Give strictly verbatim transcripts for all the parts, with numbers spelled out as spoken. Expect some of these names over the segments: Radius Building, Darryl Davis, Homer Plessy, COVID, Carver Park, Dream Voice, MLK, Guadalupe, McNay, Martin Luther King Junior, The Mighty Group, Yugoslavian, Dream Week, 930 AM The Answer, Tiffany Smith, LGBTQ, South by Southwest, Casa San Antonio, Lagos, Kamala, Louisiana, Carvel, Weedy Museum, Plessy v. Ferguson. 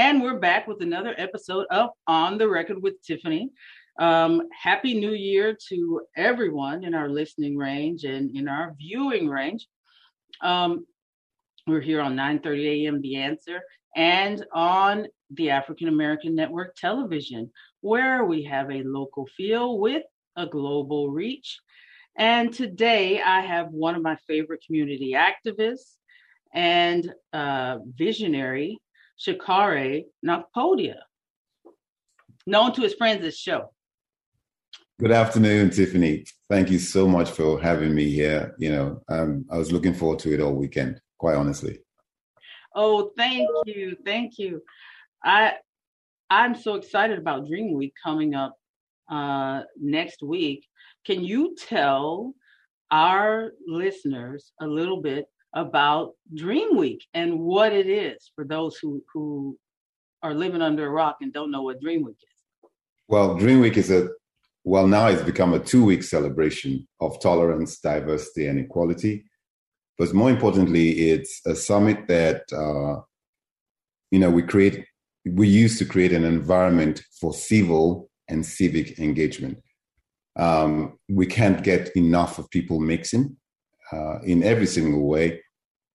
And we're back with another episode of On the Record with Tiffany. Um, happy New Year to everyone in our listening range and in our viewing range. Um, we're here on nine thirty a.m. The Answer and on the African American Network television, where we have a local feel with a global reach. And today I have one of my favorite community activists and uh, visionary, Shikare Nakpodia, known to his friends as Show. Good afternoon, Tiffany. Thank you so much for having me here. You know, um, I was looking forward to it all weekend, quite honestly. Oh, thank you. Thank you. I, I'm so excited about Dream Week coming up uh, next week. Can you tell our listeners a little bit about Dream Week and what it is for those who, who are living under a rock and don't know what Dream Week is? Well, Dream Week is a, well, now it's become a two-week celebration of tolerance, diversity, and equality. But more importantly, it's a summit that, uh, you know, we create, we use to create an environment for civil and civic engagement. Um, we can't get enough of people mixing Uh, in every single way,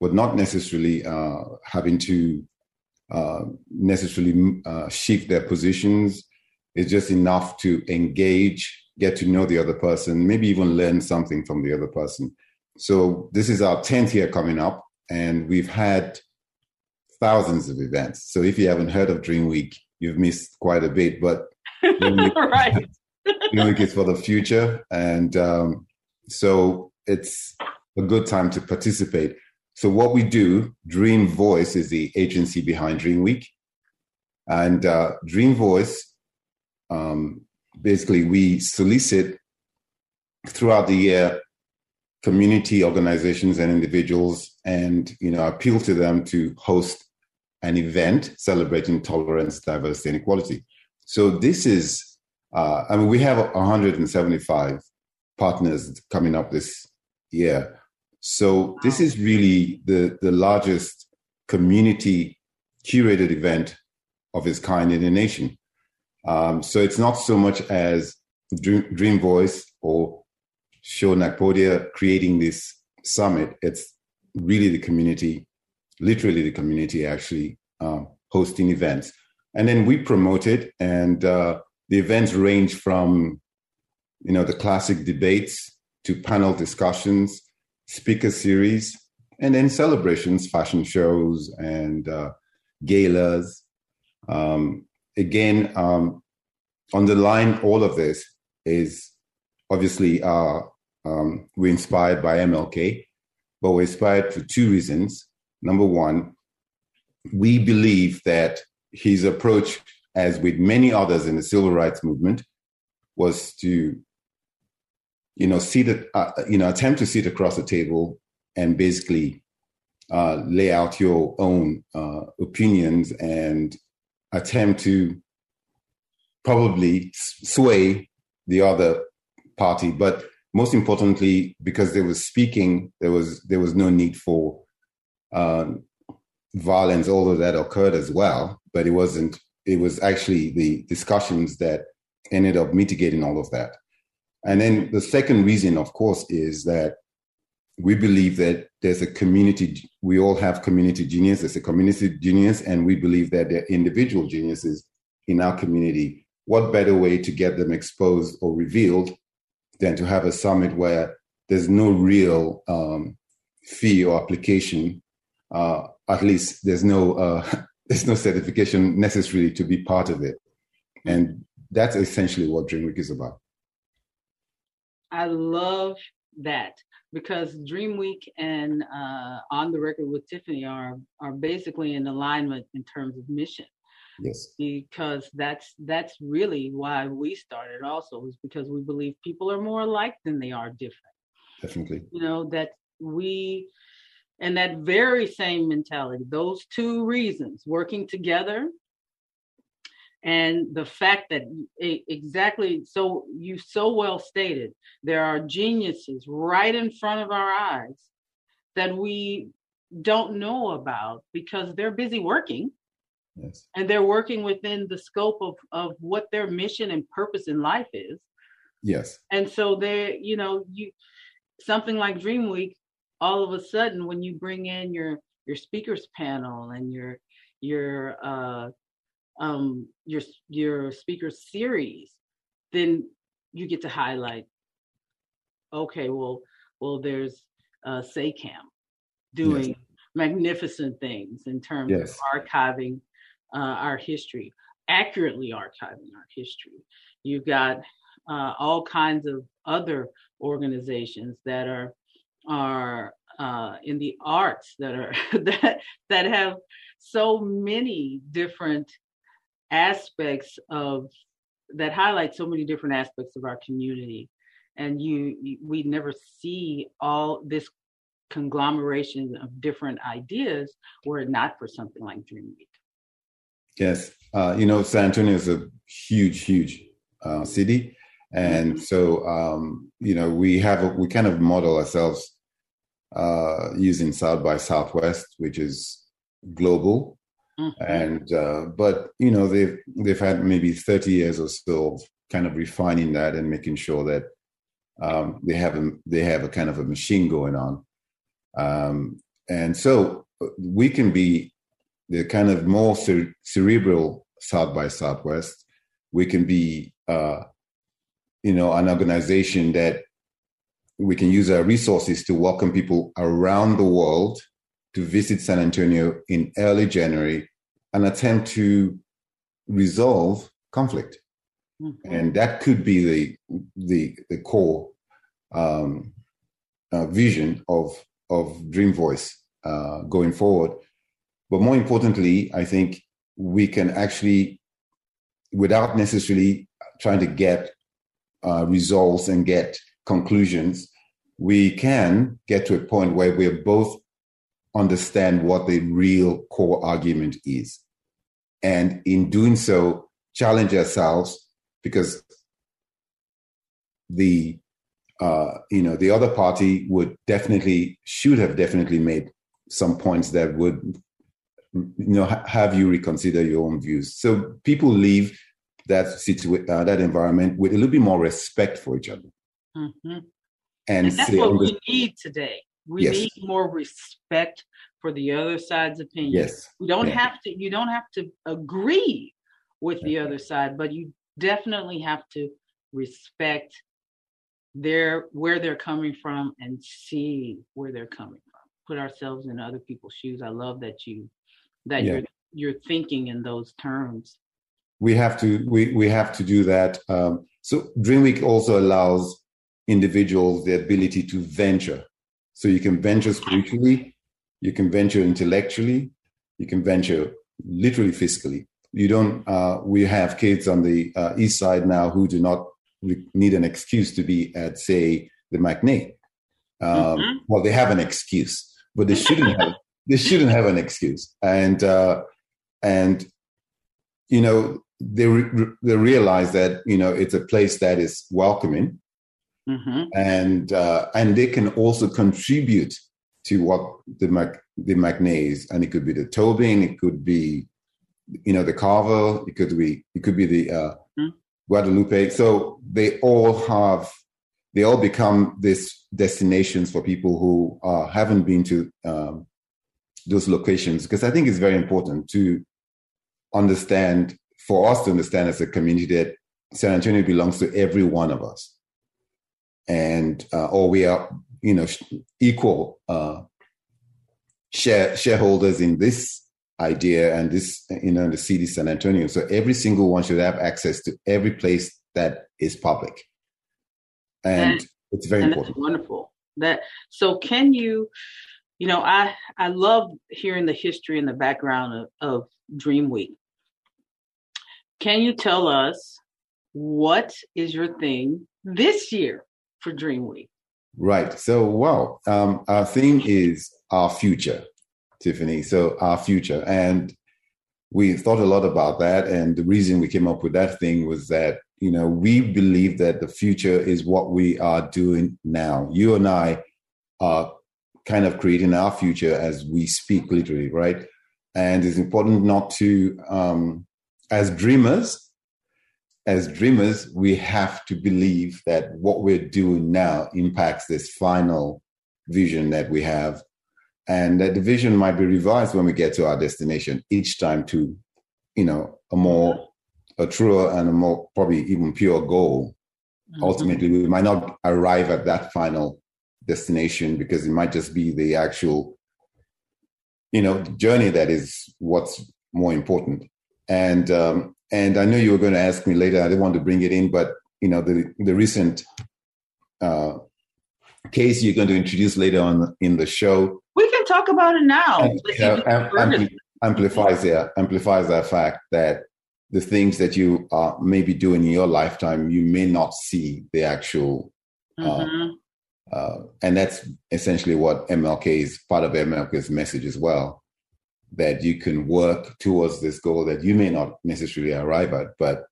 but not necessarily uh, having to uh, necessarily uh, shift their positions. It's just enough to engage, get to know the other person, maybe even learn something from the other person. So this is our tenth year coming up, and we've had thousands of events. So if you haven't heard of Dream Week, you've missed quite a bit, but Dream Week, right. Dream Week is for the future. And um, so it's a good time to participate. So what we do, Dream Voice is the agency behind Dream Week. And uh, Dream Voice, um, basically we solicit throughout the year community organizations and individuals and, you know, appeal to them to host an event celebrating tolerance, diversity, and equality. So this is, uh, I mean, we have one hundred seventy-five partners coming up this year. So this is really the, the largest community curated event of its kind in the nation. Um, so it's not so much as Dream, Dream Voice or Show Nakpodia creating this summit. It's really the community, literally the community actually um, hosting events. And then we promote it, and uh, the events range from, you know, the classic debates to panel discussions, speaker series, and then celebrations, fashion shows, and uh, galas. Um, again, um, underlying all of this is obviously uh, um, we're inspired by M L K, but we're inspired for two reasons. Number one, we believe that his approach, as with many others in the civil rights movement, was to you know, see that, uh, you know, attempt to sit across the table and basically uh, lay out your own uh, opinions and attempt to probably sway the other party. But most importantly, because they were speaking, there was there was no need for um, violence, although that occurred as well. But it wasn't. It was actually the discussions that ended up mitigating all of that. And then the second reason, of course, is that we believe that there's a community, we all have community genius, there's a community genius, and we believe that there are individual geniuses in our community. What better way to get them exposed or revealed than to have a summit where there's no real um, fee or application, uh, at least there's no, uh, there's no certification necessary to be part of it. And that's essentially what Dream Week is about. I love that. because Dream Week and uh, On the Record with Tiffany are are basically in alignment in terms of mission. Yes. Because that's that's really why we started also, is because we believe people are more alike than they are different. Definitely. You know, that we, and that very same mentality, those two reasons, working together and the fact that it, exactly, so you so well stated, there are geniuses right in front of our eyes that we don't know about because they're busy working. Yes. And they're working within the scope of, of what their mission and purpose in life is. Yes. And so they, you know, you something like Dream Week, all of a sudden, when you bring in your your speakers panel and your your uh, um, your your speaker series, then you get to highlight. Okay, well, well, there's uh, SACAM doing yes. magnificent things in terms yes. of archiving. Uh, our history, accurately archiving our history. You've got uh, all kinds of other organizations that are are uh, in the arts that are that that have so many different aspects of that highlight so many different aspects of our community, and you, you we never see all this conglomeration of different ideas were it not for something like Dream Week. Yes. Uh, you know, San Antonio is a huge, huge uh, city. And so, um, you know, we have, a, we kind of model ourselves uh, using South by Southwest, which is global. Mm-hmm. And, uh, but, you know, they've, they've had maybe thirty years or so of kind of refining that and making sure that um, they have, a, they have a kind of a machine going on. Um, and so we can be, the kind of more cere- cerebral South by Southwest, we can be, uh, you know, an organization that we can use our resources to welcome people around the world to visit San Antonio in early January and attempt to resolve conflict. Mm-hmm. And that could be the the, the core um, uh, vision of, of Dream Voice uh, going forward. But more importantly, I think we can actually, without necessarily trying to get uh, results and get conclusions, we can get to a point where we both understand what the real core argument is. And in doing so, challenge ourselves, because the, uh, you know, the other party would definitely, should have definitely made some points that would, you know, have you reconsider your own views. So people leave that situa- uh, that environment with a little bit more respect for each other. Mm-hmm. And, and that's what under- we need today. We yes. need more respect for the other side's opinion. Yes. We don't yeah. have to, you don't have to agree with yeah. the other side, but you definitely have to respect their, where they're coming from and see where they're coming from. Put ourselves in other people's shoes. I love that you that yeah. you're you're thinking in those terms. We have to we we have to do that. Um, so Dream Week also allows individuals the ability to venture. So you can venture spiritually, you can venture intellectually, you can venture literally physically. You don't. Uh, we have kids on the uh, east side now who do not re- need an excuse to be at, say, the McNay. Um, mm-hmm. Well, they have an excuse, but they shouldn't have. They shouldn't have an excuse, and uh, and you know they re- they realize that you know it's a place that is welcoming, mm-hmm. and uh, and they can also contribute to what the Mac- the McNays, and it could be the Tobin, it could be you know the Carvel, it could be it could be the uh, mm-hmm. Guadalupe. So they all have they all become these destinations for people who uh, haven't been to. Um, those locations, because I think it's very important to understand, for us to understand as a community, that San Antonio belongs to every one of us. And, uh, or we are, you know, equal uh, share, shareholders in this idea and this, you know, the city San Antonio. So every single one should have access to every place that is public. And, and it's very and important. It's wonderful. that. So can you, you know, I, I love hearing the history and the background of, of Dream Week. Can you tell us what is your theme this year for Dream Week? Right. So, wow, um, our theme is our future, Tiffany. So our future. And we thought a lot about that. And the reason we came up with that thing was that, you know, we believe that the future is what we are doing now. You and I are kind of creating our future as we speak, literally, right? And it's important not to, um, as dreamers, as dreamers, we have to believe that what we're doing now impacts this final vision that we have. And that the vision might be revised when we get to our destination each time to, you know, a more, a truer and a more probably even pure goal. Mm-hmm. Ultimately, we might not arrive at that final destination because it might just be the actual, you know, journey that is what's more important. And um, and I know you were going to ask me later. I didn't want to bring it in, but, you know, the, the recent uh, case you're going to introduce later on in the show. We can talk about it now. And, you know, ampli- amplifies, yeah, amplifies that fact that the things that you uh, may be doing in your lifetime, you may not see the actual. Mm-hmm. Uh, uh, and that's essentially what M L K is, part of M L K's message as well, that you can work towards this goal that you may not necessarily arrive at, but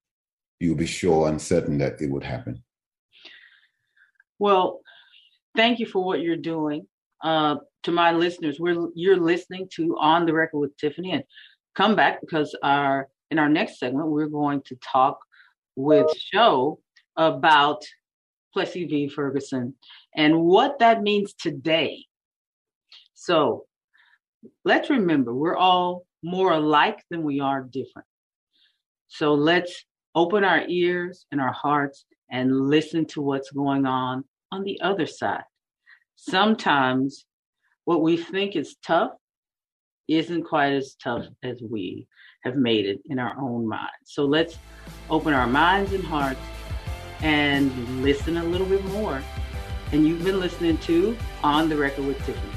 you'll be sure and certain that it would happen. Well, thank you for what you're doing. Uh, to my listeners, we're, you're listening to On the Record with Tiffany, and come back because our in our next segment, we're going to talk with Sho about Plessy v. Ferguson and what that means today. So let's remember, we're all more alike than we are different. So let's open our ears and our hearts and listen to what's going on on the other side. Sometimes what we think is tough isn't quite as tough as we have made it in our own mind. So let's open our minds and hearts and listen a little bit more. And you've been listening to On the Record with Tiffany.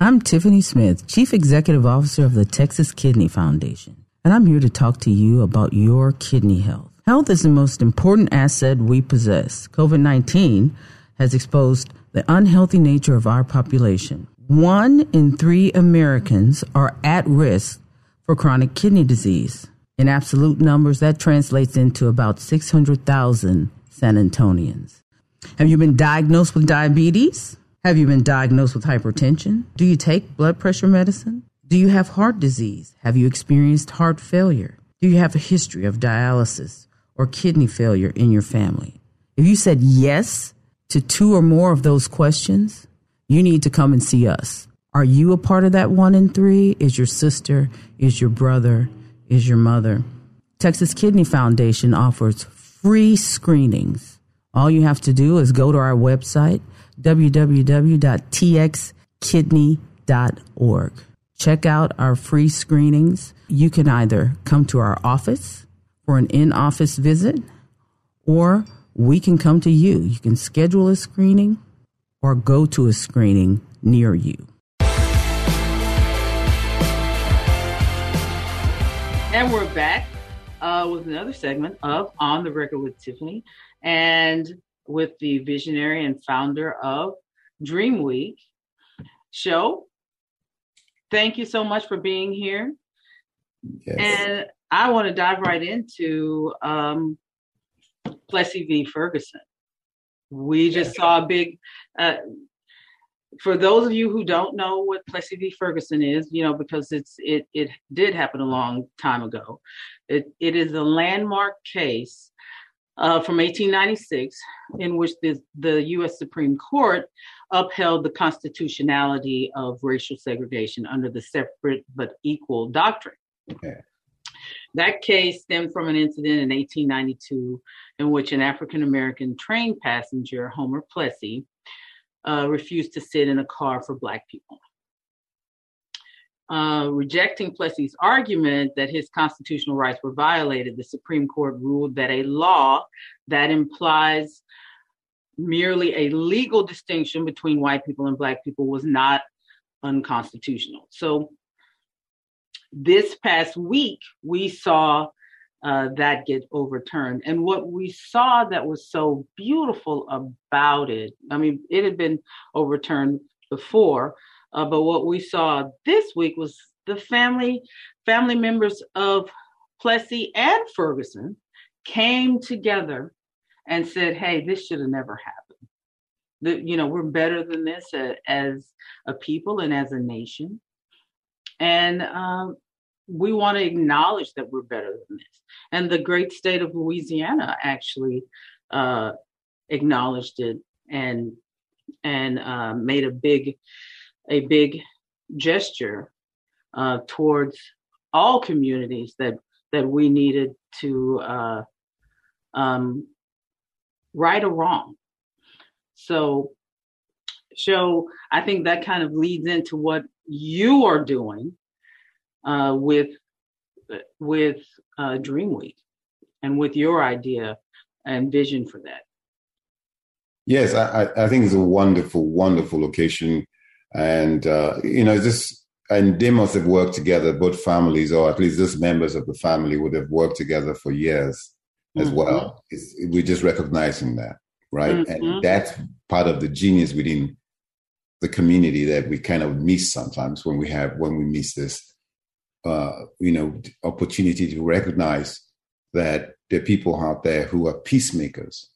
I'm Tiffany Smith, Chief Executive Officer of the Texas Kidney Foundation, and I'm here to talk to you about your kidney health. Health is the most important asset we possess. COVID nineteen has exposed the unhealthy nature of our population. One in three Americans are at risk for chronic kidney disease. In absolute numbers, that translates into about six hundred thousand San Antonians. Have you been diagnosed with diabetes? Have you been diagnosed with hypertension? Do you take blood pressure medicine? Do you have heart disease? Have you experienced heart failure? Do you have a history of dialysis or kidney failure in your family? If you said yes to two or more of those questions, you need to come and see us. Are you a part of that one in three? Is your sister? Is your brother? Is your mother? Texas Kidney Foundation offers free screenings. All you have to do is go to our website, w w w dot t x kidney dot org. Check out our free screenings. You can either come to our office for an in-office visit, or we can come to you. You can schedule a screening or go to a screening near you. And we're back uh, with another segment of On the Record with Tiffany, and with the visionary and founder of Dream Week, Sho. Thank you so much for being here. Yes. And I want to dive right into um, Plessy v. Ferguson. We just saw a big, uh, for those of you who don't know what Plessy v. Ferguson is, you know, because it's it it did happen a long time ago. It It is a landmark case uh, from eighteen ninety-six in which the, the U S Supreme Court upheld the constitutionality of racial segregation under the separate but equal doctrine. Okay. That case stemmed from an incident in eighteen ninety-two in which an African American train passenger, Homer Plessy, uh, refused to sit in a car for Black people. uh, rejecting Plessy's argument that his constitutional rights were violated, the Supreme Court ruled that a law that implies merely a legal distinction between white people and black people was not unconstitutional. So this past week, we saw uh, that get overturned. And what we saw that was so beautiful about it, I mean, it had been overturned before, uh, but what we saw this week was the family, family members of Plessy and Ferguson came together and said, hey, this should have never happened. The, you know, we're better than this uh, as a people and as a nation. And um, we want to acknowledge that we're better than this. And the great state of Louisiana actually uh, acknowledged it and and uh, made a big a big gesture uh, towards all communities that that we needed to uh, um, right or wrong. So, so I think that kind of leads into what you are doing uh, with with uh, Dream Week and with your idea and vision for that. Yes, I, I think it's a wonderful, wonderful occasion. And, uh, you know, this, and they must have worked together, both families, or at least just members of the family would have worked together for years as mm-hmm. well. It's, we're just recognizing that, right? Mm-hmm. And that's part of the genius within the community that we kind of miss sometimes when we have, when we miss this, uh, you know, opportunity to recognize that there are people out there who are peacemakers,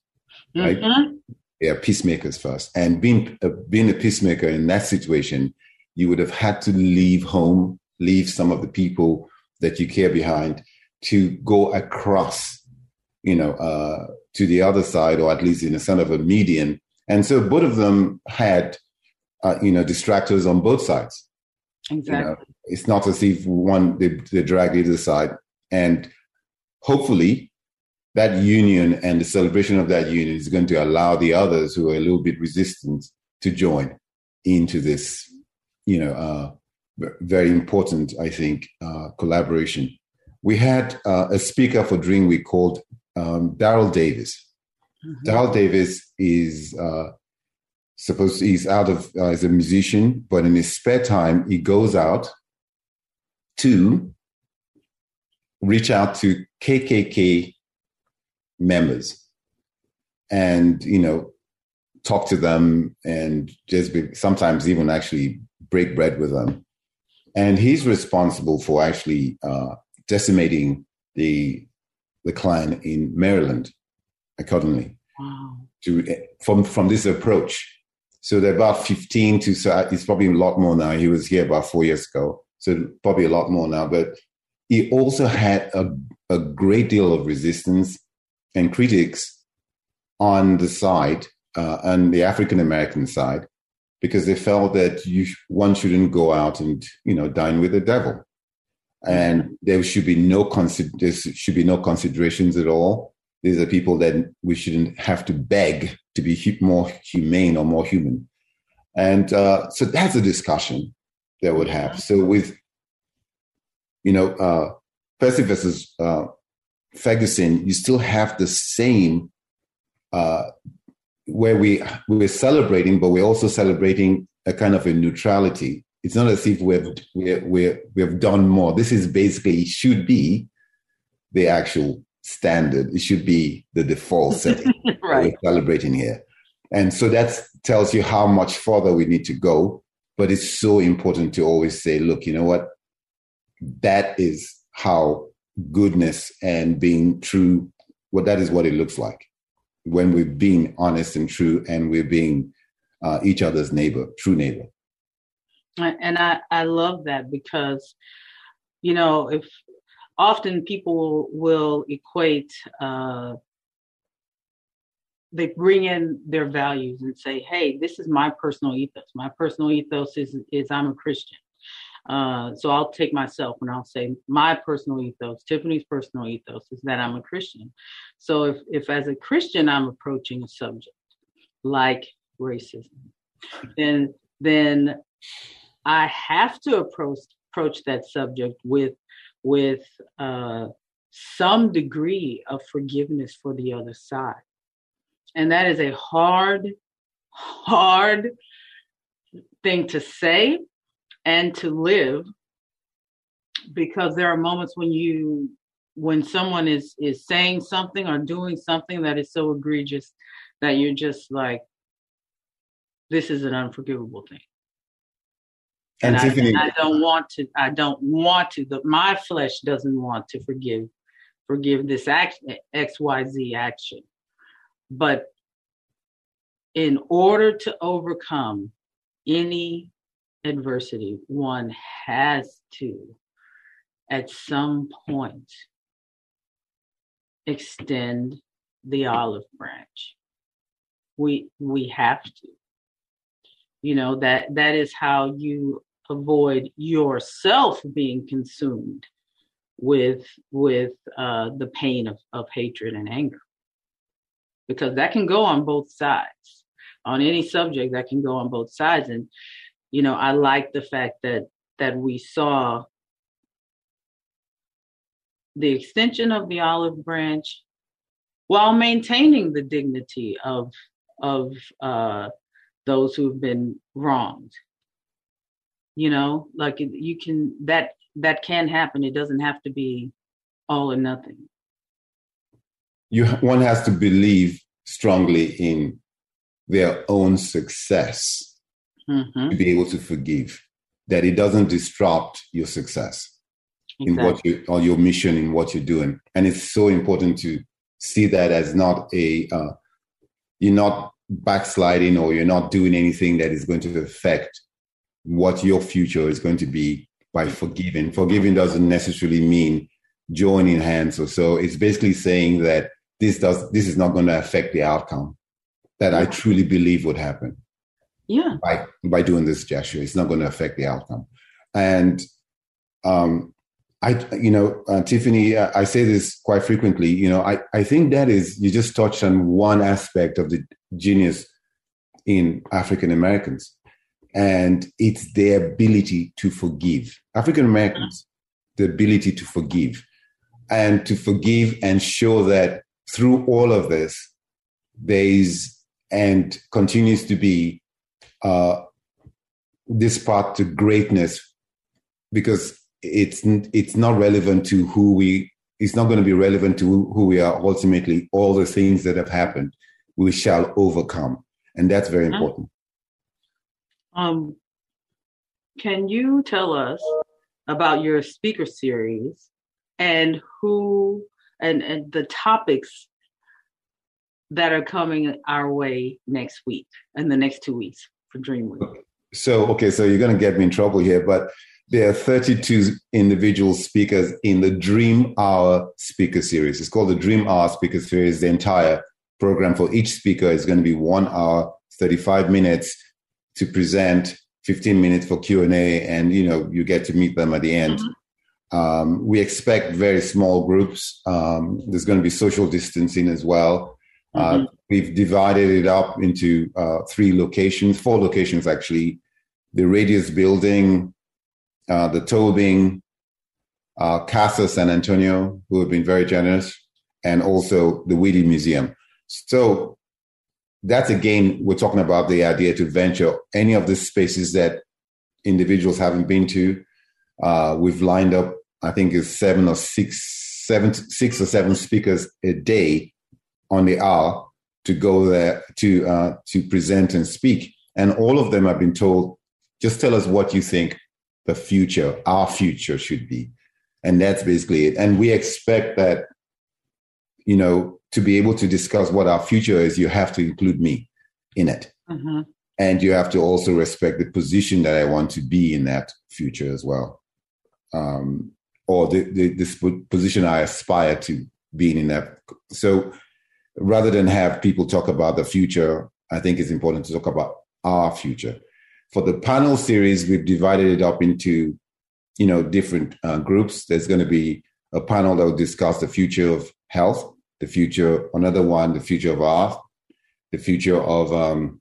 right? Mm-hmm. They are peacemakers first. And being, uh, being a peacemaker in that situation, you would have had to leave home, leave some of the people that you care behind to go across, you know, uh, to the other side, or at least in the center of a median. And so both of them had, Uh, you know, distractors on both sides. Exactly. You know, it's not as if one, they, they drag either side. And hopefully that union and the celebration of that union is going to allow the others who are a little bit resistant to join into this, you know, uh, very important, I think, uh, collaboration. We had uh, a speaker for Dream Week called um, Darryl Davis. Mm-hmm. Darryl Davis is... Uh, Suppose he's out of uh, as a musician, but in his spare time, he goes out to reach out to K K K members and, you know, talk to them and just be, sometimes even actually break bread with them. And he's responsible for actually uh, decimating the the clan in Maryland, accordingly. Wow. To from from this approach. So they're about fifteen to, so it's probably a lot more now. He was here about four years ago, so probably a lot more now. But he also had a, a great deal of resistance and critics on the side, uh, on the African American side, because they felt that you one shouldn't go out and, you know, dine with the devil, and there should be no consider there should be no considerations at all. These are people that we shouldn't have to beg to be hu- more humane or more human. And uh, so that's a discussion that would have. So with, you know, uh, Plessy versus uh, Ferguson, you still have the same uh, where we, we're celebrating, but we're also celebrating a kind of a neutrality. It's not as if we've, we're, we're, we've done more. This is basically, should be the actual standard. It should be the default setting right. We're celebrating here. And so that tells you how much further we need to go. But it's so important to always say, look, you know what? That is how goodness and being true, well, that is what it looks like when we're being honest and true, and we're being uh, each other's neighbor, true neighbor. And I, I love that, because, you know, if often people will equate, uh, they bring in their values and say, hey, this is my personal ethos. My personal ethos is, is I'm a Christian. Uh, so I'll take myself and I'll say my personal ethos, Tiffany's personal ethos is that I'm a Christian. So if, if as a Christian, I'm approaching a subject like racism, then, then I have to approach approach that subject with with uh, some degree of forgiveness for the other side. And that is a hard, hard thing to say and to live, because there are moments when you, when someone is, is saying something or doing something that is so egregious that you're just like, this is an unforgivable thing. And, and, Tiffany, I, and I don't want to, I don't want to, the, my flesh doesn't want to forgive, forgive this action, X Y Z action. But in order to overcome any adversity, one has to, at some point, extend the olive branch. We we have to. You know, that that is how you avoid yourself being consumed with with uh, the pain of, of hatred and anger. Because that can go on both sides. On any subject, that can go on both sides. And, you know, I like the fact that that we saw the extension of the olive branch while maintaining the dignity of of uh, those who've been wronged. You know, like you can, that that can happen. It doesn't have to be all or nothing. You, one has to believe strongly in their own success mm-hmm. to be able to forgive, that it doesn't disrupt your success. Exactly. In what you, or your mission in what you're doing. And it's so important to see that as not a, uh, you're not backsliding or you're not doing anything that is going to affect what your future is going to be by forgiving. Forgiving doesn't necessarily mean joining hands or so. It's basically saying that this does, this is not going to affect the outcome that yeah. I truly believe would happen. Yeah. By, by doing this gesture, it's not going to affect the outcome. And, um, I, you know, uh, Tiffany, uh, I say this quite frequently, you know, I, I think that is, you just touched on one aspect of the genius in African Americans, and it's their ability to forgive. African Americans, the ability to forgive and to forgive and show that through all of this, there is and continues to be uh, this path to greatness, because it's it's not relevant to who we, it's not going to be relevant to who we are ultimately. All the things that have happened, we shall overcome. And that's very important. Um, can you tell us about your speaker series and who, and, and the topics that are coming our way next week and the next two weeks for Dream Week? So, okay, so you're going to get me in trouble here, but there are thirty-two individual speakers in the Dream Hour speaker series. It's called the Dream Hour speaker series. The entire program for each speaker is going to be one hour, thirty-five minutes to present, fifteen minutes for Q and A, and, you know, you get to meet them at the end. Mm-hmm. Um, we expect very small groups. Um, there's going to be social distancing as well. Mm-hmm. Uh, we've divided it up into uh, three locations, four locations, actually. The Radius Building, Uh, the Tobin, uh, Casa San Antonio, who have been very generous, and also the Weedy Museum. So that's, again, we're talking about the idea to venture any of the spaces that individuals haven't been to. Uh, we've lined up, I think it's seven or six, seven, six or seven speakers a day on the hour to go there to, uh, to present and speak. And all of them have been told, just tell us what you think the future, our future should be. And that's basically it. And we expect that, you know, to be able to discuss what our future is, you have to include me in it. Mm-hmm. And you have to also respect the position that I want to be in that future as well. Um, or the, the, the position I aspire to being in that. So rather than have people talk about the future, I think it's important to talk about our future. For the panel series, we've divided it up into, you know, different uh, groups. There's going to be a panel that will discuss the future of health, the future, another one, the future of art, the future of um,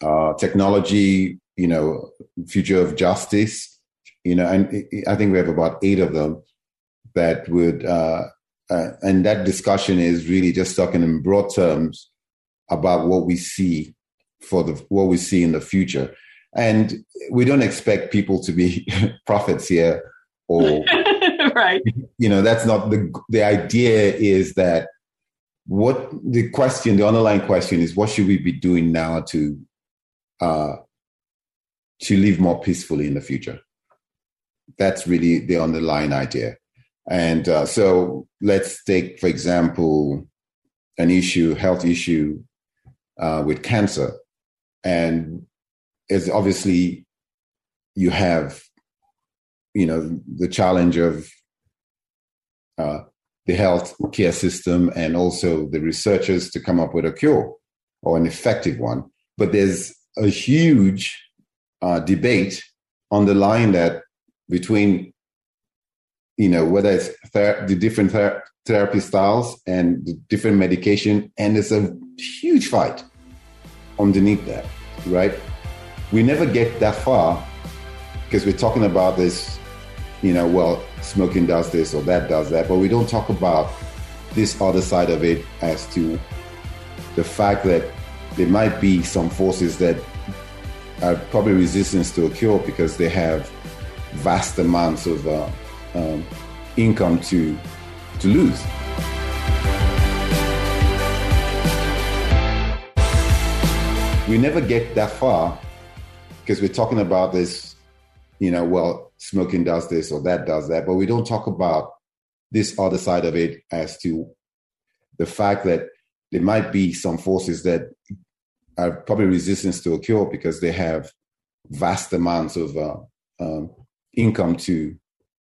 uh, technology, you know, future of justice, you know, and I think we have about eight of them that would, uh, uh, and that discussion is really just talking in broad terms about what we see for the, what we see in the future. And we don't expect people to be prophets here or, right. You know, that's not the, the idea is that what the question, the underlying question is, what should we be doing now to, uh, to live more peacefully in the future? That's really the underlying idea. And uh, so let's take, for example, an issue, health issue uh, with cancer. And it's obviously you have, you know, the challenge of uh, the health care system and also the researchers to come up with a cure or an effective one. But there's a huge uh, debate on the line that between, you know, whether it's ther- the different ther- therapy styles and the different medication, and it's a huge fight underneath that, right? We never get that far because we're talking about this, you know, well, smoking does this or that does that, but we don't talk about this other side of it as to the fact that there might be some forces that are probably resistance to a cure because they have vast amounts of uh, um, income to to lose. We never get that far because we're talking about this, you know, well, smoking does this or that does that, but we don't talk about this other side of it as to the fact that there might be some forces that are probably resistance to a cure because they have vast amounts of uh, um, income to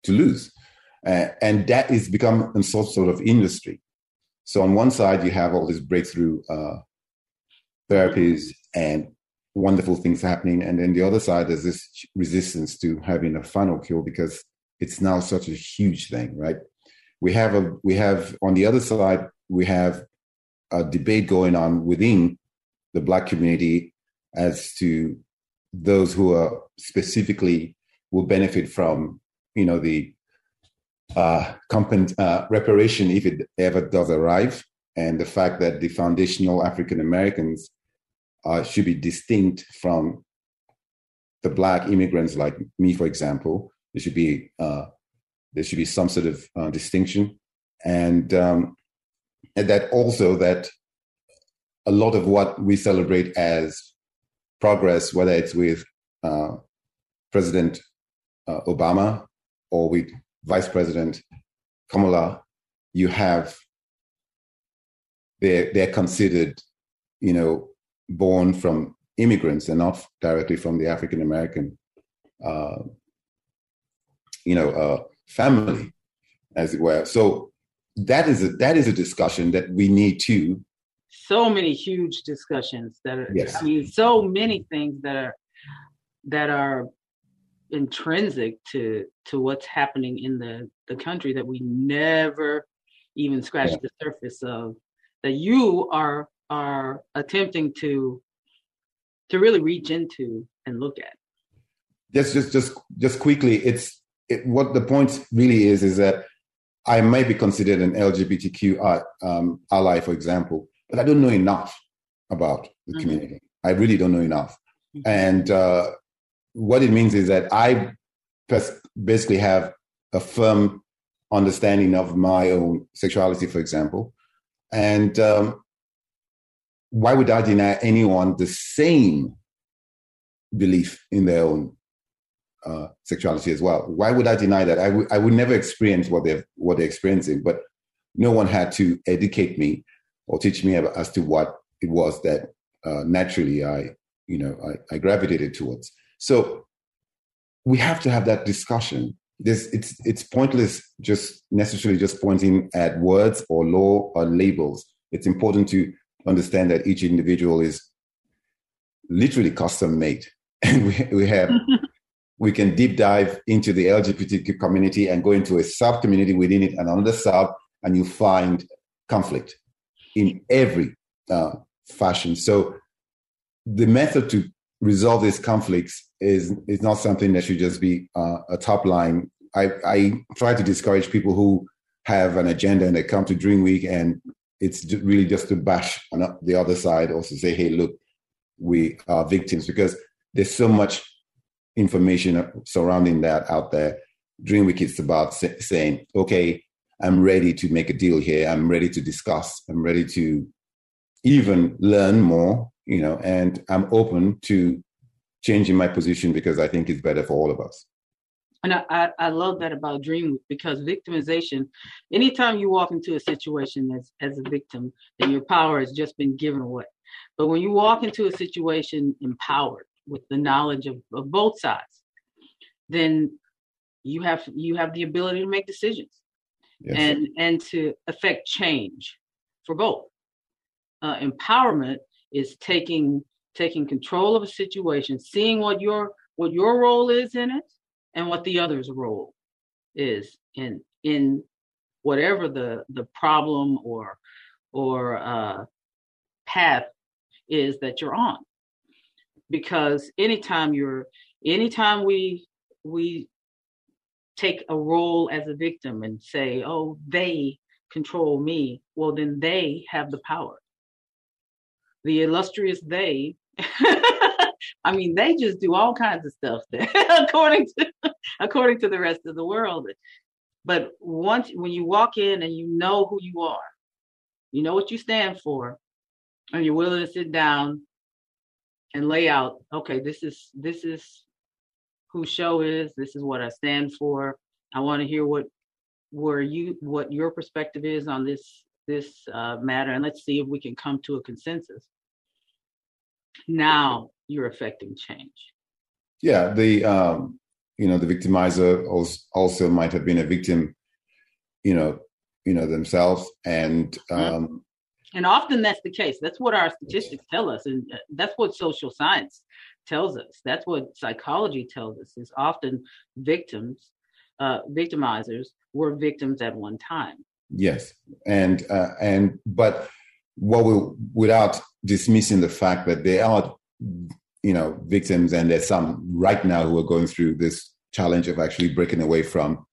to lose. Uh, and that has become a sort, sort of industry. So on one side, you have all these breakthrough uh, therapies and wonderful things happening. And then the other side, there's this resistance to having a final cure because it's now such a huge thing, right? We have, a, we have on the other side, we have a debate going on within the Black community as to those who are specifically will benefit from, you know, the uh, compens- uh, reparation if it ever does arrive, and the fact that the foundational African Americans uh, should be distinct from the Black immigrants like me, for example. There should be uh, there should be some sort of uh, distinction, and um, and that also that a lot of what we celebrate as progress, whether it's with uh, President uh, Obama or with Vice President Kamala, you have they're, they're considered, you know, born from immigrants and not directly from the African American, uh, you know, uh, family, as it were. So that is a, that is a discussion that we need to. So many huge discussions that are. Yes. I mean, so many things that are that are. intrinsic to to what's happening in the the country that we never even scratched yeah. the surface of, that you are are attempting to to really reach into and look at. Just just just just quickly, it's it, what the point really is is that I might be considered an L G B T Q um, ally, for example, but I don't know enough about the mm-hmm. community. I really don't know enough, mm-hmm. and. Uh, What it means is that I basically have a firm understanding of my own sexuality, for example. And um, why would I deny anyone the same belief in their own uh, sexuality as well? Why would I deny that? I, w- I would never experience what they're, what they're experiencing, but no one had to educate me or teach me as to what it was that uh, naturally I, you know, I, I gravitated towards. So we have to have that discussion. This, it's it's pointless just necessarily just pointing at words or law or labels. It's important to understand that each individual is literally custom made, and we we have we can deep dive into the L G B T Q community and go into a sub community within it and another sub, and you find conflict in every uh, fashion. So the method to resolve these conflicts is is not something that should just be uh, a top line. I, I try to discourage people who have an agenda and they come to Dream Week and it's really just to bash on the other side, also say, hey, look, we are victims, because there's so much information surrounding that out there. Dream Week is about say, saying, okay, I'm ready to make a deal here. I'm ready to discuss. I'm ready to even learn more, you know, and I'm open to changing my position because I think it's better for all of us. And I, I love that about Dream Week, because victimization, anytime you walk into a situation as, as a victim, then your power has just been given away. But when you walk into a situation empowered with the knowledge of, of both sides, then you have you have the ability to make decisions. Yes. and and to affect change for both. Uh, empowerment is taking taking control of a situation, seeing what your what your role is in it, and what the other's role is in in whatever the the problem or or uh, path is that you're on. Because anytime you're anytime we we take a role as a victim and say, oh, they control me, well, then they have the power. The illustrious they, I mean, they just do all kinds of stuff there, according to according to the rest of the world. But once when you walk in and you know who you are, you know what you stand for, and you're willing to sit down and lay out, okay, this is this is who show is, this is what I stand for. I want to hear what where you what your perspective is on this this uh, matter, and let's see if we can come to a consensus. Now you're affecting change. Yeah, the um, you know, the victimizer also, also might have been a victim, you know, you know themselves, and um, and often that's the case. That's what our statistics tell us, and that's what social science tells us. That's what psychology tells us, is often victims, uh, victimizers were victims at one time. Yes, and uh, and but what we without dismissing the fact that they are, you know, victims, and there's some right now who are going through this challenge of actually breaking away from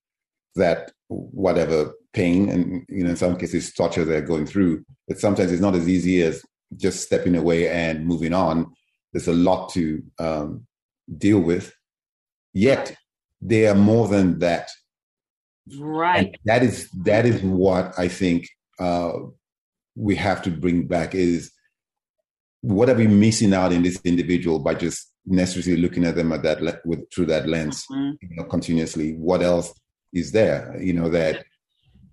that whatever pain and, you know, in some cases torture they're going through. But sometimes it's not as easy as just stepping away and moving on. There's a lot to um, deal with, yet they are more than that. Right. And that is that is what I think uh, we have to bring back, is what are we missing out in this individual by just necessarily looking at them at that le- with, through that lens, mm-hmm. you know, continuously? What else is there? You know that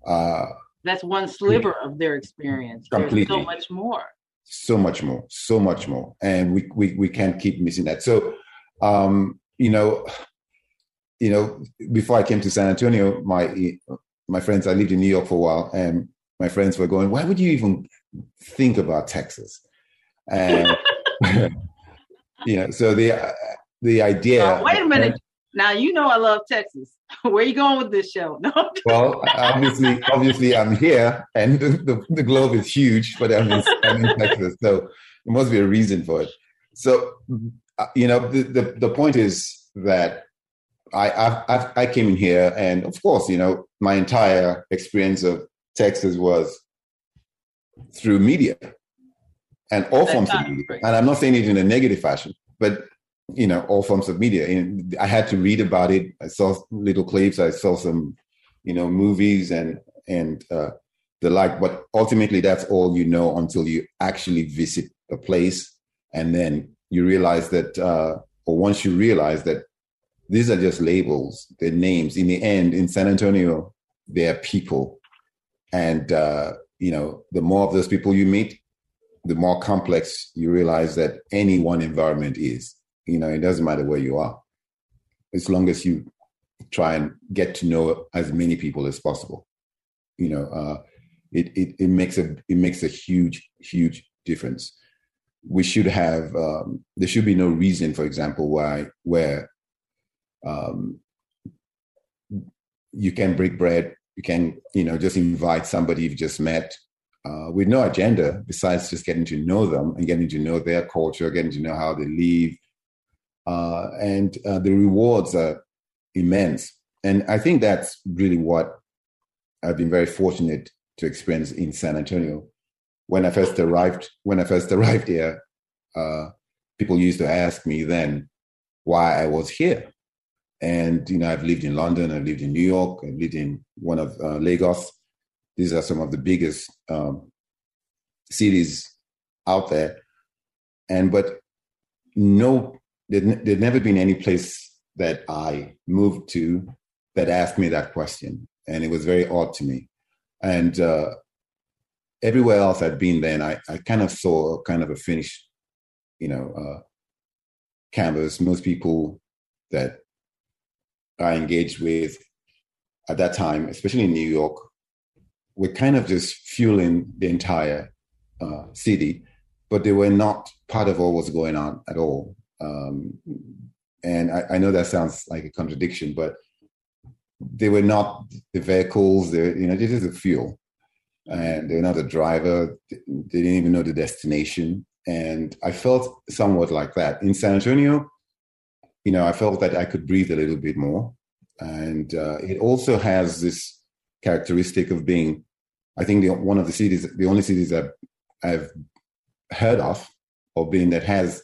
uh, that's one sliver of their experience. Completely. There's so much more. So much more, so much more. And we, we, we can't keep missing that. So, um, you know, you know, before I came to San Antonio, my, my friends, I lived in New York for a while, and my friends were going, why would you even think about Texas? And, you know, so the, the idea. Uh, wait a minute. Now, you know, I love Texas. Where are you going with this show? No. Well, obviously, obviously, I'm here, and the, the, the globe is huge, but I'm in, I'm in Texas, so there must be a reason for it. So, uh, you know, the, the, the point is that I, I I came in here, and of course, you know, my entire experience of Texas was through media and all forms of media. And I'm not saying it in a negative fashion, but you know, all forms of media. And I had to read about it. I saw little clips. I saw some, you know, movies and and uh, the like. But ultimately, that's all you know until you actually visit a place. And then you realize that, uh, or once you realize that these are just labels, they're names. In the end, in San Antonio, they are people. And, uh, you know, the more of those people you meet, the more complex you realize that any one environment is. You know, it doesn't matter where you are, as long as you try and get to know as many people as possible. You know, uh, it, it it makes a it makes a huge huge difference. We should have um, there should be no reason, for example, why where um, you can break bread, you can you know just invite somebody you've just met uh, with no agenda besides just getting to know them and getting to know their culture, getting to know how they live. uh, and uh, the rewards are immense. And I think that's really what I've been very fortunate to experience in San Antonio. When I first arrived, when I first arrived here, uh, people used to ask me then why I was here. And, you know, I've lived in London, I've lived in New York, I've lived in one of uh, Lagos. These are some of the biggest um, cities out there. And, but no, there'd, there'd never been any place that I moved to that asked me that question. And it was very odd to me. And uh, everywhere else I'd been then, I, I kind of saw kind of a finished, you know, uh, canvas. Most people that I engaged with at that time, especially in New York, were kind of just fueling the entire uh, city, but they were not part of what was going on at all. Um, and I, I know that sounds like a contradiction, but they were not the vehicles. They, you know, this is the fuel, and they're not a driver. They didn't even know the destination. And I felt somewhat like that in San Antonio. You know, I felt that I could breathe a little bit more, and uh, it also has this characteristic of being, I think, the, one of the cities, the only cities that I've heard of or been that has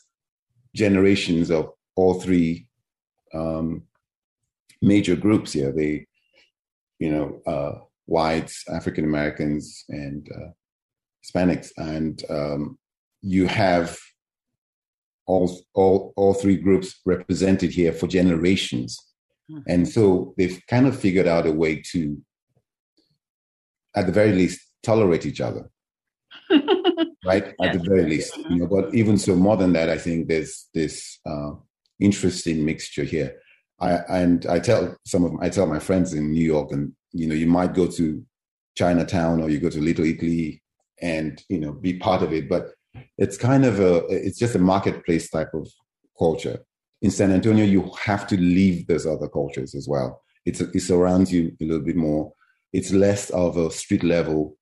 generations of all three um, major groups here. They, you know, uh, whites, African Americans, and uh, Hispanics, and um, you have all all all three groups represented here for generations, mm-hmm. and so they've kind of figured out a way to, at the very least, tolerate each other. Right? At the very least. You know, but even so, more than that, I think there's this uh, interesting mixture here. I, and I tell some of I tell my friends in New York, and you know, you might go to Chinatown or you go to Little Italy, and you know, be part of it. But it's kind of a it's just a marketplace type of culture. In San Antonio, you have to leave those other cultures as well. It's it surrounds you a little bit more. It's less of a street level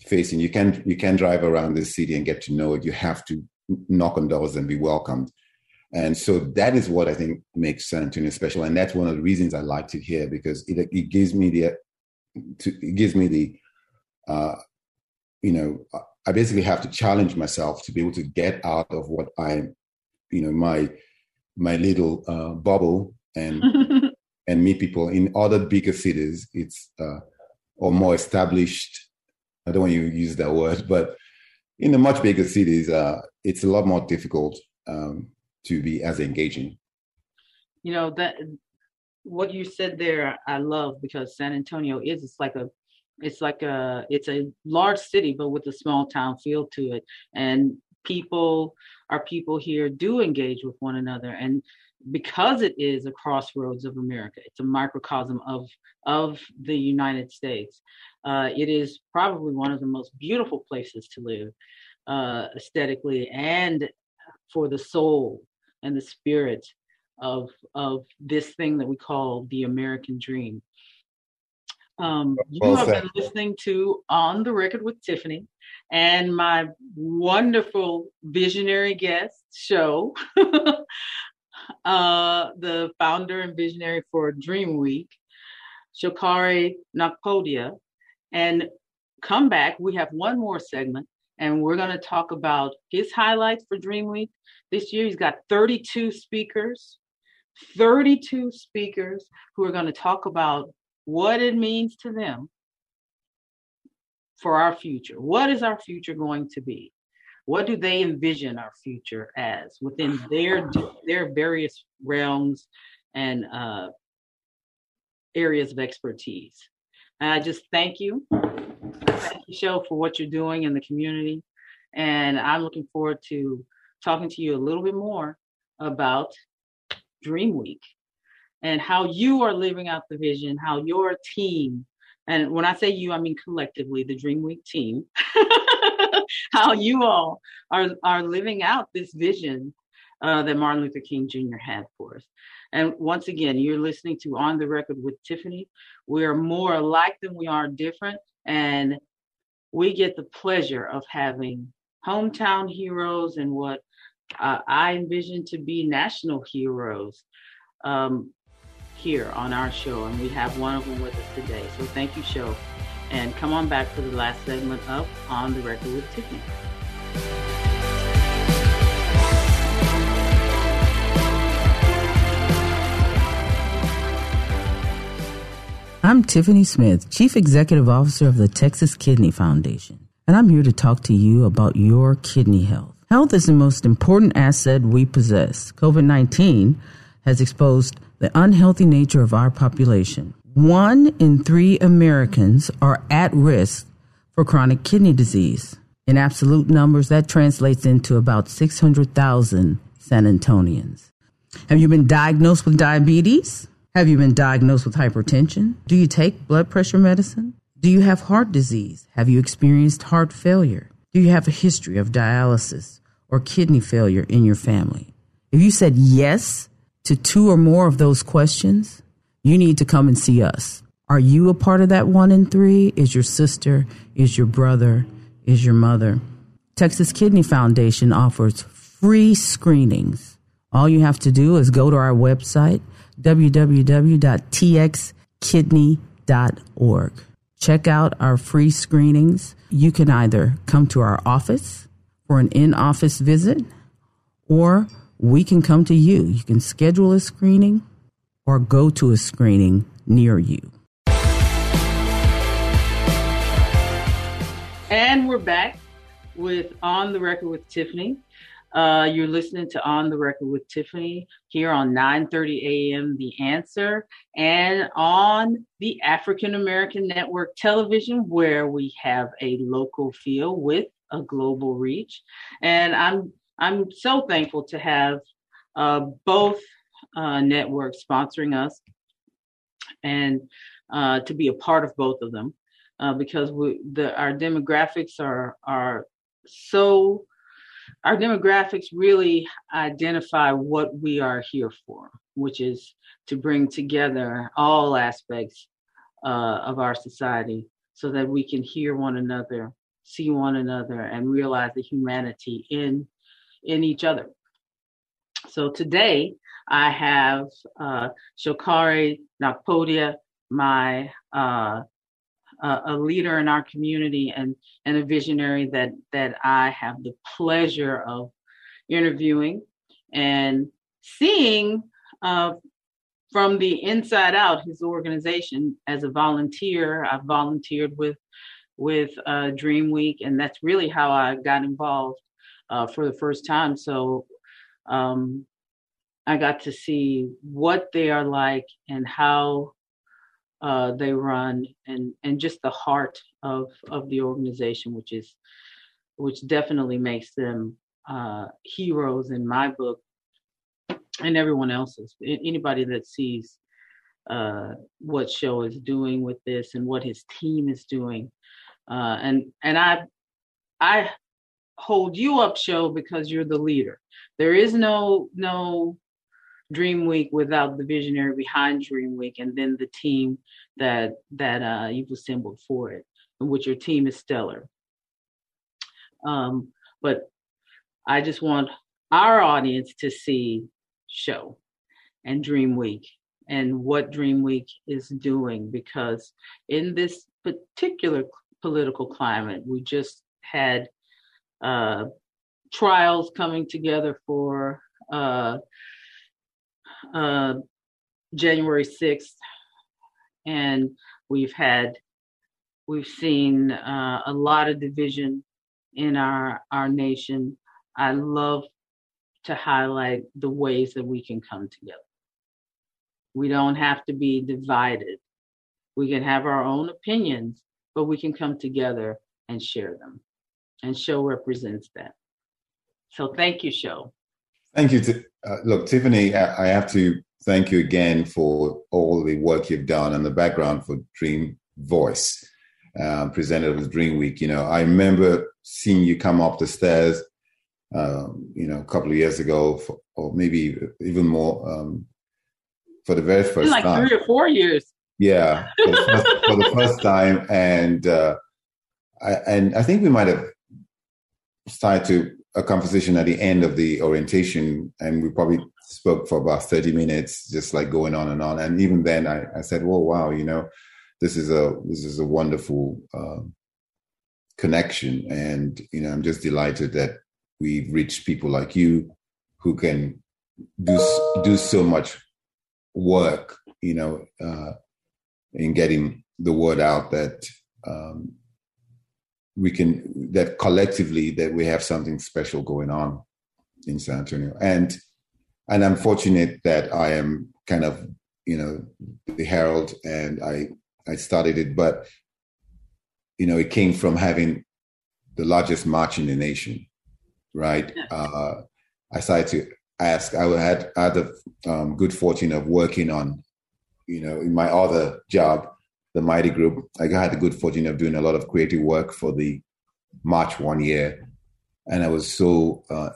facing. You can you can drive around this city and get to know it. You have to knock on doors and be welcomed. And so that is what I think makes San Antonio special. And that's one of the reasons I liked it here, because it, it gives me the, it gives me the, uh, you know, I basically have to challenge myself to be able to get out of what I, you know, my, my little uh, bubble and, and meet people in other bigger cities. It's, uh, or more established, I don't want to use that word, but in the much bigger cities, uh, it's a lot more difficult um, to be as engaging. You know, that what you said there, I love, because San Antonio is, it's like a, it's like a, it's a large city, but with a small town feel to it. And people, our people here do engage with one another. And because it is a crossroads of America, it's a microcosm of of the United States. Uh, it is probably one of the most beautiful places to live, uh, aesthetically and for the soul and the spirit of of this thing that we call the American dream. Um, you well, have been listening to On the Record with Tiffany and my wonderful visionary guest show. Uh, the founder and visionary for Dream Week, Shikare Nakpodia. And come back, we have one more segment, and we're going to talk about his highlights for Dream Week. This year, he's got thirty-two speakers, thirty-two speakers who are going to talk about what it means to them for our future. What is our future going to be? What do they envision our future as within their their various realms and uh, areas of expertise? And I just thank you. I thank you, Shel, for what you're doing in the community. And I'm looking forward to talking to you a little bit more about Dream Week and how you are living out the vision, how your team, and when I say you, I mean collectively, the Dream Week team, how you all are are living out this vision uh, that Martin Luther King Junior had for us. And once again, you're listening to On the Record with Tiffany. We are more alike than we are different. And we get the pleasure of having hometown heroes and what uh, I envision to be national heroes um, here on our show, and we have one of them with us today. So thank you, show. And come on back for the last segment of On the Record with Tiffany. I'm Tiffany Smith, Chief Executive Officer of the Texas Kidney Foundation, and I'm here to talk to you about your kidney health. Health is the most important asset we possess. COVID nineteen has exposed the unhealthy nature of our population. One in three Americans are at risk for chronic kidney disease. In absolute numbers, that translates into about six hundred thousand San Antonians. Have you been diagnosed with diabetes? Have you been diagnosed with hypertension? Do you take blood pressure medicine? Do you have heart disease? Have you experienced heart failure? Do you have a history of dialysis or kidney failure in your family? If you said yes to two or more of those questions, you need to come and see us. Are you a part of that one in three? Is your sister? Is your brother? Is your mother? Texas Kidney Foundation offers free screenings. All you have to do is go to our website, w w w dot t x kidney dot org. Check out our free screenings. You can either come to our office for an in-office visit, or we can come to you. You can schedule a screening or go to a screening near you. And we're back with On the Record with Tiffany. Uh, you're listening to On the Record with Tiffany here on nine thirty a.m. The Answer, and on the African American Network television, where we have a local feel with a global reach. And I'm I'm so thankful to have uh, both uh, networks sponsoring us, and uh, to be a part of both of them, uh, because we, the, our demographics are are so. Our demographics really identify what we are here for, which is to bring together all aspects uh, of our society so that we can hear one another, see one another, and realize the humanity in, in each other. So today I have uh, Shikare Nakpodia, my uh, Uh, a leader in our community, and, and a visionary that, that I have the pleasure of interviewing and seeing uh, from the inside out his organization as a volunteer. I volunteered with with uh, Dream Week, and that's really how I got involved uh, for the first time. So um, I got to see what they are like and how Uh, they run, and, and just the heart of, of the organization, which is which definitely makes them uh, heroes in my book, and everyone else's. Anybody that sees uh, what Show is doing with this and what his team is doing, uh, and and I I hold you up, Show, because you're the leader. There is no no. Dream Week without the visionary behind Dream Week, and then the team that that uh, you've assembled for it, in which your team is stellar. Um, but I just want our audience to see Show and Dream Week and what Dream Week is doing, because in this particular political climate, we just had uh, trials coming together for uh, Uh, January sixth, and we've had, we've seen uh, a lot of division in our, our nation. I love to highlight the ways that we can come together. We don't have to be divided. We can have our own opinions, but we can come together and share them. And Show represents that. So thank you, Show. Thank you. T- uh, look, Tiffany, I-, I have to thank you again for all the work you've done and the background for Dream Voice, uh, presented with Dream Week. You know, I remember seeing you come up the stairs, um, you know, a couple of years ago, for, or maybe even more, um, for the very first like time. Like three or four years. Yeah, for the first, for the first time. And, uh, I, and I think we might have started to a conversation at the end of the orientation, and we probably spoke for about thirty minutes, just like going on and on. And even then I, I said, well, wow, you know, this is a, this is a wonderful uh, connection. And, you know, I'm just delighted that we've reached people like you who can do, do so much work, you know, uh, in getting the word out that, um, we can, that collectively that we have something special going on in San Antonio. And, and I'm fortunate that I am kind of, you know, the herald, and I, I started it, but, you know, it came from having the largest march in the nation, right? Uh, I started to ask, I had, I had the um, good fortune of working on, you know, in my other job, the Mighty Group, I had the good fortune of doing a lot of creative work for the march one year. And I was so uh,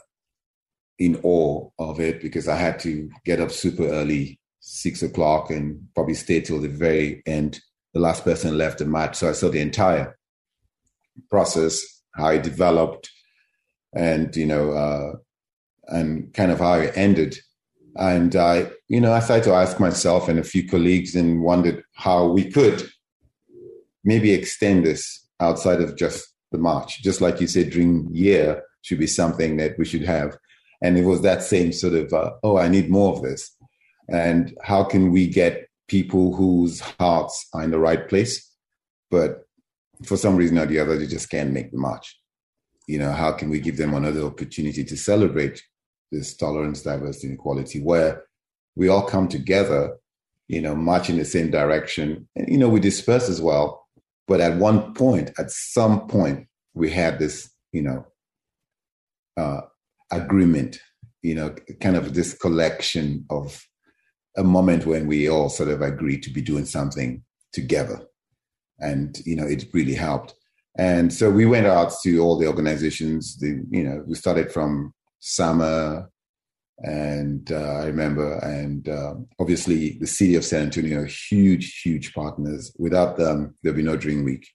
in awe of it because I had to get up super early, six o'clock, and probably stay till the very end. The last person left the march. So I saw the entire process, how it developed, and, you know, uh, and kind of how it ended. And I, you know, I started to ask myself and a few colleagues and wondered how we could maybe extend this outside of just the march. Just like you said, Dream Year should be something that we should have. And it was that same sort of, uh, oh, I need more of this. And how can we get people whose hearts are in the right place, but for some reason or the other, they just can't make the march? You know, how can we give them another opportunity to celebrate this tolerance, diversity, and equality, where we all come together, you know, march in the same direction. And, you know, we disperse as well. But at one point, at some point, we had this, you know, uh, agreement, you know, kind of this collection of a moment when we all sort of agreed to be doing something together. And, you know, it really helped. And so we went out to all the organizations. The, you know, we started from summer, and uh, I remember, and uh, obviously the city of San Antonio, huge, huge partners. Without them, there'd be no Dream Week.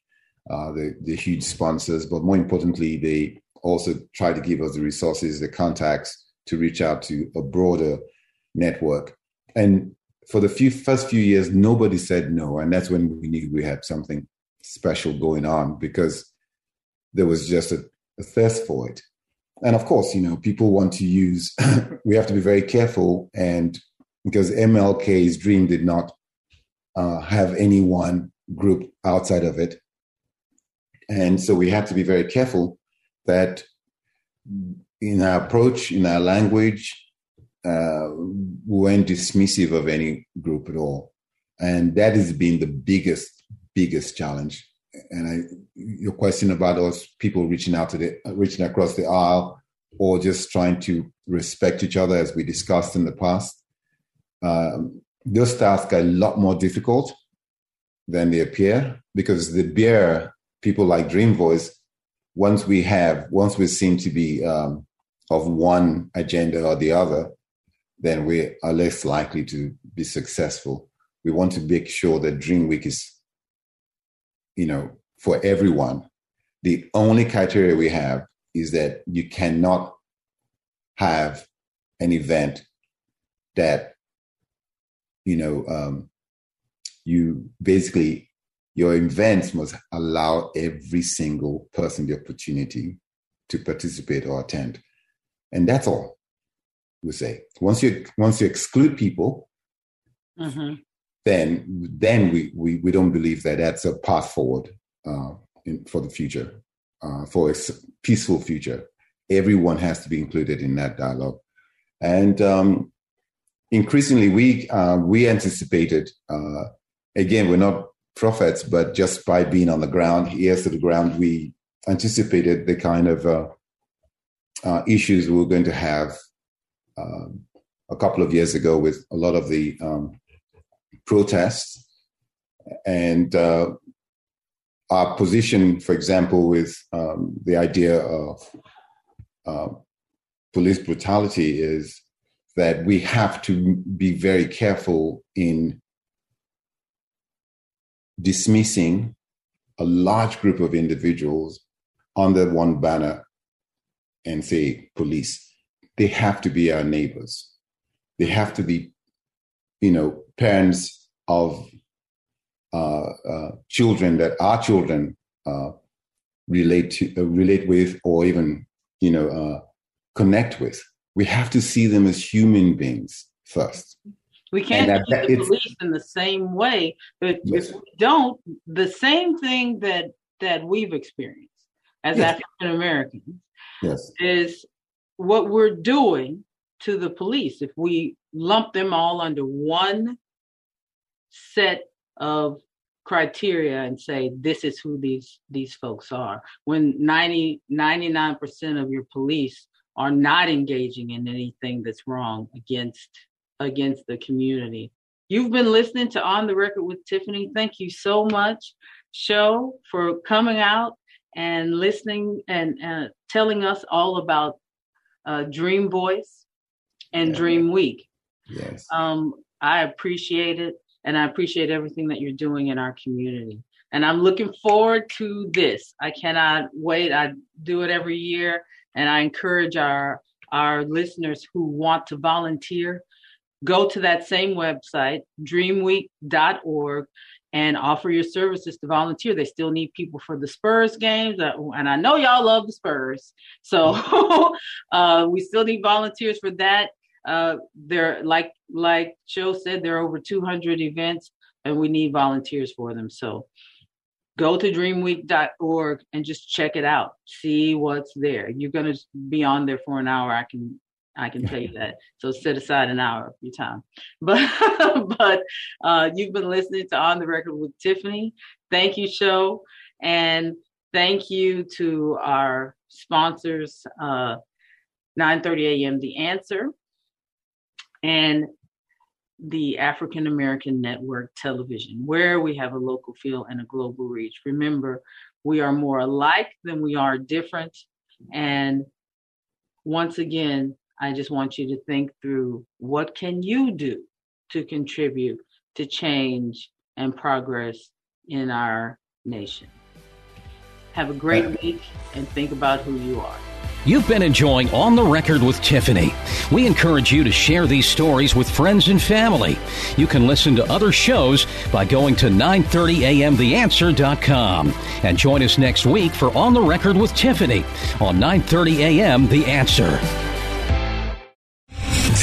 Uh, the, the huge sponsors, but more importantly, they also try to give us the resources, the contacts to reach out to a broader network. And for the few first few years, nobody said no. And that's when we knew we had something special going on, because there was just a, a thirst for it. And of course, you know, people want to use, we have to be very careful. And because M L K's dream did not uh, have any one group outside of it. And so we have to be very careful that in our approach, in our language, uh, we weren't dismissive of any group at all. And that has been the biggest, biggest challenge. And I, your question about us people reaching out to the, reaching across the aisle, or just trying to respect each other, as we discussed in the past, um, those tasks are a lot more difficult than they appear, because the bearer, people like Dream Voice, once we have, once we seem to be um, of one agenda or the other, then we are less likely to be successful. We want to make sure that Dream Week is, you know, for everyone. The only criteria we have is that you cannot have an event that, you know, um, you basically, your events must allow every single person the opportunity to participate or attend. And that's all we say. Once you, once you exclude people, mm-hmm. then then we, we, we don't believe that that's a path forward uh, in, for the future, uh, for a peaceful future. Everyone has to be included in that dialogue. And um, increasingly, we uh, we anticipated, uh, again, we're not prophets, but just by being on the ground, ears to the ground, we anticipated the kind of uh, uh, issues we were going to have uh, a couple of years ago with a lot of the um, protests. And uh, our position, for example, with um, the idea of uh, police brutality, is that we have to be very careful in dismissing a large group of individuals under one banner and say police. They have to be our neighbors. They have to be, you know, parents of uh, uh, children that our children uh, relate to, uh, relate with, or even, you know, uh, connect with. We have to see them as human beings first. We can't and treat that, the police in the same way. But yes. If we don't, the same thing that that we've experienced as yes. African Americans yes. is what we're doing to the police. If we lump them all under one set of criteria and say, this is who these these folks are, when ninety, ninety-nine percent of your police are not engaging in anything that's wrong against against the community. You've been listening to On the Record with Tiffany. Thank you so much, show, for coming out and listening and uh, telling us all about uh, Dream Voice and yeah. Dream Week. Yes, um, I appreciate it, and I appreciate everything that you're doing in our community. And I'm looking forward to this. I cannot wait. I do it every year, and I encourage our our listeners who want to volunteer. Go to that same website, dream week dot org, and offer your services to volunteer. They still need people for the Spurs games. And I know y'all love the Spurs. So uh, we still need volunteers for that. Uh, there, like like Joe said, there are over two hundred events, and we need volunteers for them. So go to dream week dot org and just check it out. See what's there. You're going to be on there for an hour. I can I can tell you that. So set aside an hour of your time. But but uh, you've been listening to On the Record with Tiffany. Thank you, show. And thank you to our sponsors, uh, nine thirty a.m. The Answer, and the African American Network Television, where we have a local feel and a global reach. Remember, we are more alike than we are different. And once again, I just want you to think through, what can you do to contribute to change and progress in our nation? Have a great week, and think about who you are. You've been enjoying On the Record with Tiffany. We encourage you to share these stories with friends and family. You can listen to other shows by going to nine thirty a m the answer dot com. And join us next week for On the Record with Tiffany on nine thirty a m The Answer.